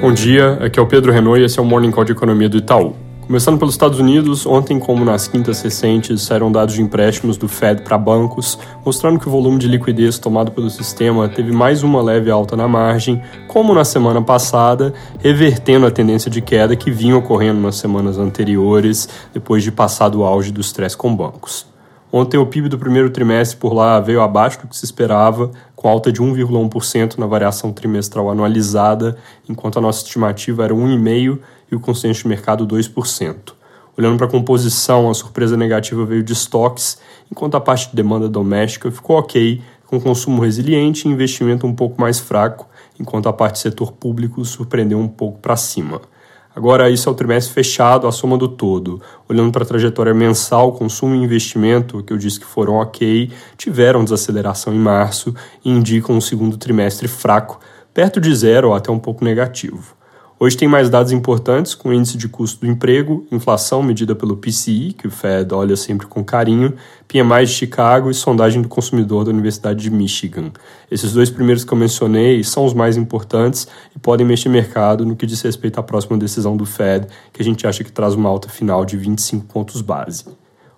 Bom dia, aqui é o Pedro Renault e esse é o Morning Call de Economia do Itaú. Começando pelos Estados Unidos, ontem, como nas quintas recentes, saíram dados de empréstimos do Fed para bancos, mostrando que o volume de liquidez tomado pelo sistema teve mais uma leve alta na margem, como na semana passada, revertendo a tendência de queda que vinha ocorrendo nas semanas anteriores, depois de passado o auge do estresse com bancos. Ontem o PIB do primeiro trimestre por lá veio abaixo do que se esperava, com alta de 1,1% na variação trimestral anualizada, enquanto a nossa estimativa era 1,5% e o consenso de mercado 2%. Olhando para a composição, a surpresa negativa veio de estoques, enquanto a parte de demanda doméstica ficou ok, com consumo resiliente e investimento um pouco mais fraco, enquanto a parte do setor público surpreendeu um pouco para cima. Agora, isso é o trimestre fechado, a soma do todo. Olhando para a trajetória mensal, consumo e investimento, que eu disse que foram ok, tiveram desaceleração em março e indicam um segundo trimestre fraco, perto de zero ou até um pouco negativo. Hoje tem mais dados importantes, com o índice de custo do emprego, inflação medida pelo PCE, que o Fed olha sempre com carinho, PMI de Chicago e sondagem do consumidor da Universidade de Michigan. Esses dois primeiros que eu mencionei são os mais importantes e podem mexer mercado no que diz respeito à próxima decisão do Fed, que a gente acha que traz uma alta final de 25 pontos base.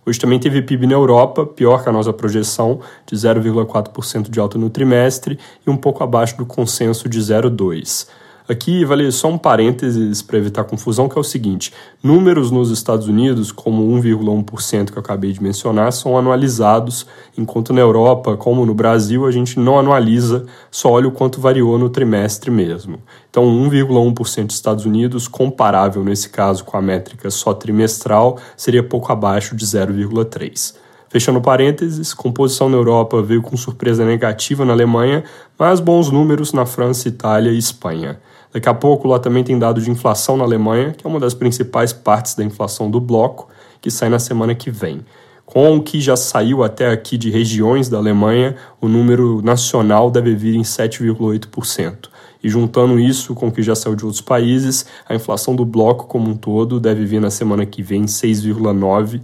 Hoje também teve PIB na Europa, pior que a nossa projeção, de 0,4% de alta no trimestre e um pouco abaixo do consenso de 0,2%. Aqui vale só um parênteses para evitar confusão, que é o seguinte: números nos Estados Unidos, como 1,1% que eu acabei de mencionar, são anualizados, enquanto na Europa, como no Brasil, a gente não anualiza, só olha o quanto variou no trimestre mesmo. Então, 1,1% dos Estados Unidos, comparável nesse caso com a métrica só trimestral, seria pouco abaixo de 0,3%. Fechando parênteses, composição na Europa veio com surpresa negativa na Alemanha, mas bons números na França, Itália e Espanha. Daqui a pouco lá também tem dado de inflação na Alemanha, que é uma das principais partes da inflação do bloco, que sai na semana que vem. Com o que já saiu até aqui de regiões da Alemanha, o número nacional deve vir em 7,8%. E juntando isso com o que já saiu de outros países, a inflação do bloco como um todo deve vir na semana que vem 6,9%,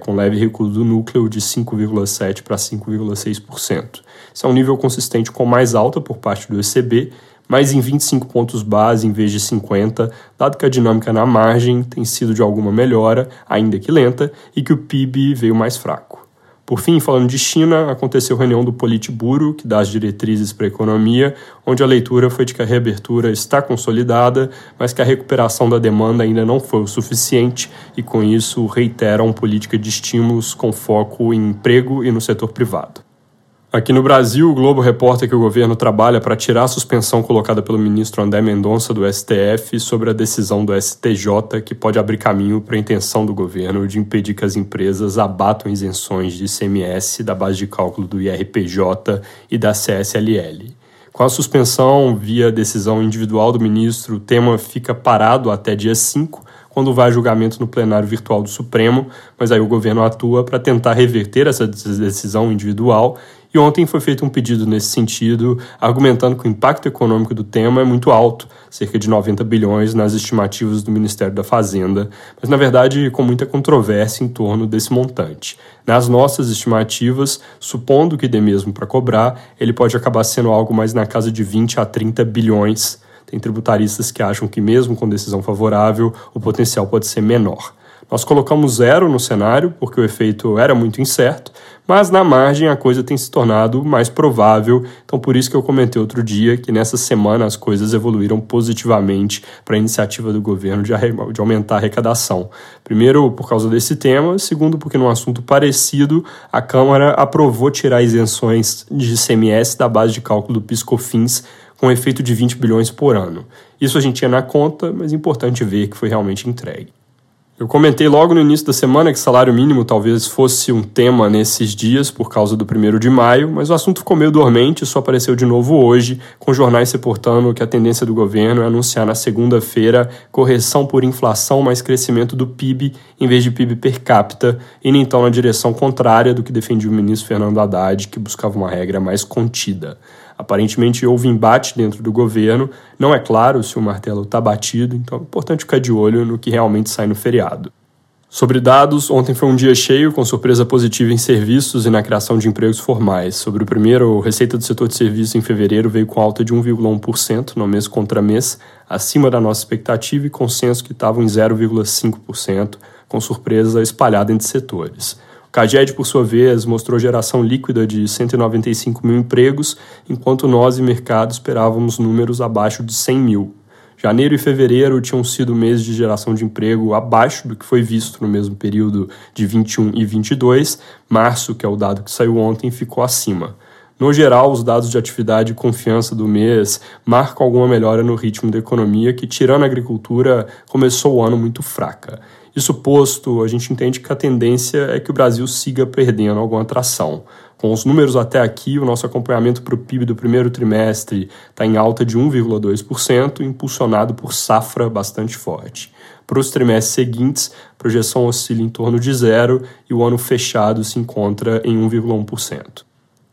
com leve recuo do núcleo de 5,7% para 5,6%. Isso é um nível consistente com mais alta por parte do ECB, mas em 25 pontos base em vez de 50, dado que a dinâmica na margem tem sido de alguma melhora, ainda que lenta, e que o PIB veio mais fraco. Por fim, falando de China, aconteceu a reunião do Politburo, que dá as diretrizes para a economia, onde a leitura foi de que a reabertura está consolidada, mas que a recuperação da demanda ainda não foi o suficiente e, com isso, reiteram política de estímulos com foco em emprego e no setor privado. Aqui no Brasil, o Globo reporta que o governo trabalha para tirar a suspensão colocada pelo ministro André Mendonça do STF sobre a decisão do STJ, que pode abrir caminho para a intenção do governo de impedir que as empresas abatam isenções de ICMS da base de cálculo do IRPJ e da CSLL. Com a suspensão via decisão individual do ministro, o tema fica parado até dia 5, quando vai a julgamento no plenário virtual do Supremo, mas aí o governo atua para tentar reverter essa decisão individual. E ontem foi feito um pedido nesse sentido, argumentando que o impacto econômico do tema é muito alto, cerca de 90 bilhões nas estimativas do Ministério da Fazenda, mas na verdade com muita controvérsia em torno desse montante. Nas nossas estimativas, supondo que dê mesmo para cobrar, ele pode acabar sendo algo mais na casa de 20 a 30 bilhões. Tem tributaristas que acham que mesmo com decisão favorável, o potencial pode ser menor. Nós colocamos zero no cenário, porque o efeito era muito incerto, mas na margem a coisa tem se tornado mais provável, então por isso que eu comentei outro dia que nessa semana as coisas evoluíram positivamente para a iniciativa do governo de aumentar a arrecadação. Primeiro, por causa desse tema, segundo, porque num assunto parecido, a Câmara aprovou tirar isenções de ICMS da base de cálculo do PIS/COFINS, com efeito de 20 bilhões por ano. Isso a gente tinha na conta, mas é importante ver que foi realmente entregue. Eu comentei logo no início da semana que salário mínimo talvez fosse um tema nesses dias por causa do 1º de maio, mas o assunto ficou meio dormente e só apareceu de novo hoje, com jornais reportando que a tendência do governo é anunciar na segunda-feira correção por inflação mais crescimento do PIB em vez de PIB per capita, indo então na direção contrária do que defendia o ministro Fernando Haddad, que buscava uma regra mais contida. Aparentemente houve embate dentro do governo, não é claro se o martelo está batido, então é importante ficar de olho no que realmente sai no feriado. Sobre dados, ontem foi um dia cheio, com surpresa positiva em serviços e na criação de empregos formais. Sobre o primeiro, a receita do setor de serviços em fevereiro veio com alta de 1,1% no mês contra mês, acima da nossa expectativa e consenso que estava em 0,5%, com surpresa espalhada entre setores. O CAGED, por sua vez, mostrou geração líquida de 195 mil empregos, enquanto nós e mercado esperávamos números abaixo de 100 mil. Janeiro e fevereiro tinham sido meses de geração de emprego abaixo do que foi visto no mesmo período de 21 e 22. Março, que é o dado que saiu ontem, ficou acima. No geral, os dados de atividade e confiança do mês marcam alguma melhora no ritmo da economia que, tirando a agricultura, começou o ano muito fraca. Isso posto, a gente entende que a tendência é que o Brasil siga perdendo alguma tração. Com os números até aqui, o nosso acompanhamento para o PIB do primeiro trimestre está em alta de 1,2%, impulsionado por safra bastante forte. Para os trimestres seguintes, a projeção oscila em torno de zero e o ano fechado se encontra em 1,1%.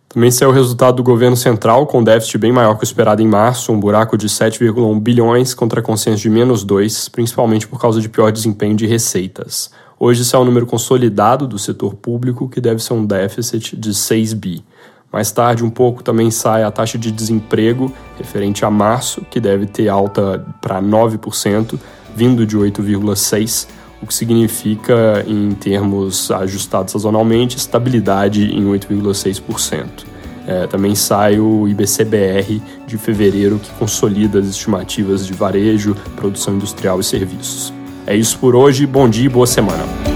Também saiu o resultado do governo central, com déficit bem maior que o esperado em março, um buraco de 7,1 bilhões contra consenso de menos 2, principalmente por causa de pior desempenho de receitas. Hoje saiu o número consolidado do setor público, que deve ser um déficit de 6 bi. Mais tarde, um pouco, também sai a taxa de desemprego, referente a março, que deve ter alta para 9%, vindo de 8,6%, o que significa, em termos ajustados sazonalmente, estabilidade em 8,6%. Também sai o IBC-BR de fevereiro, que consolida as estimativas de varejo, produção industrial e serviços. É isso por hoje, bom dia e boa semana.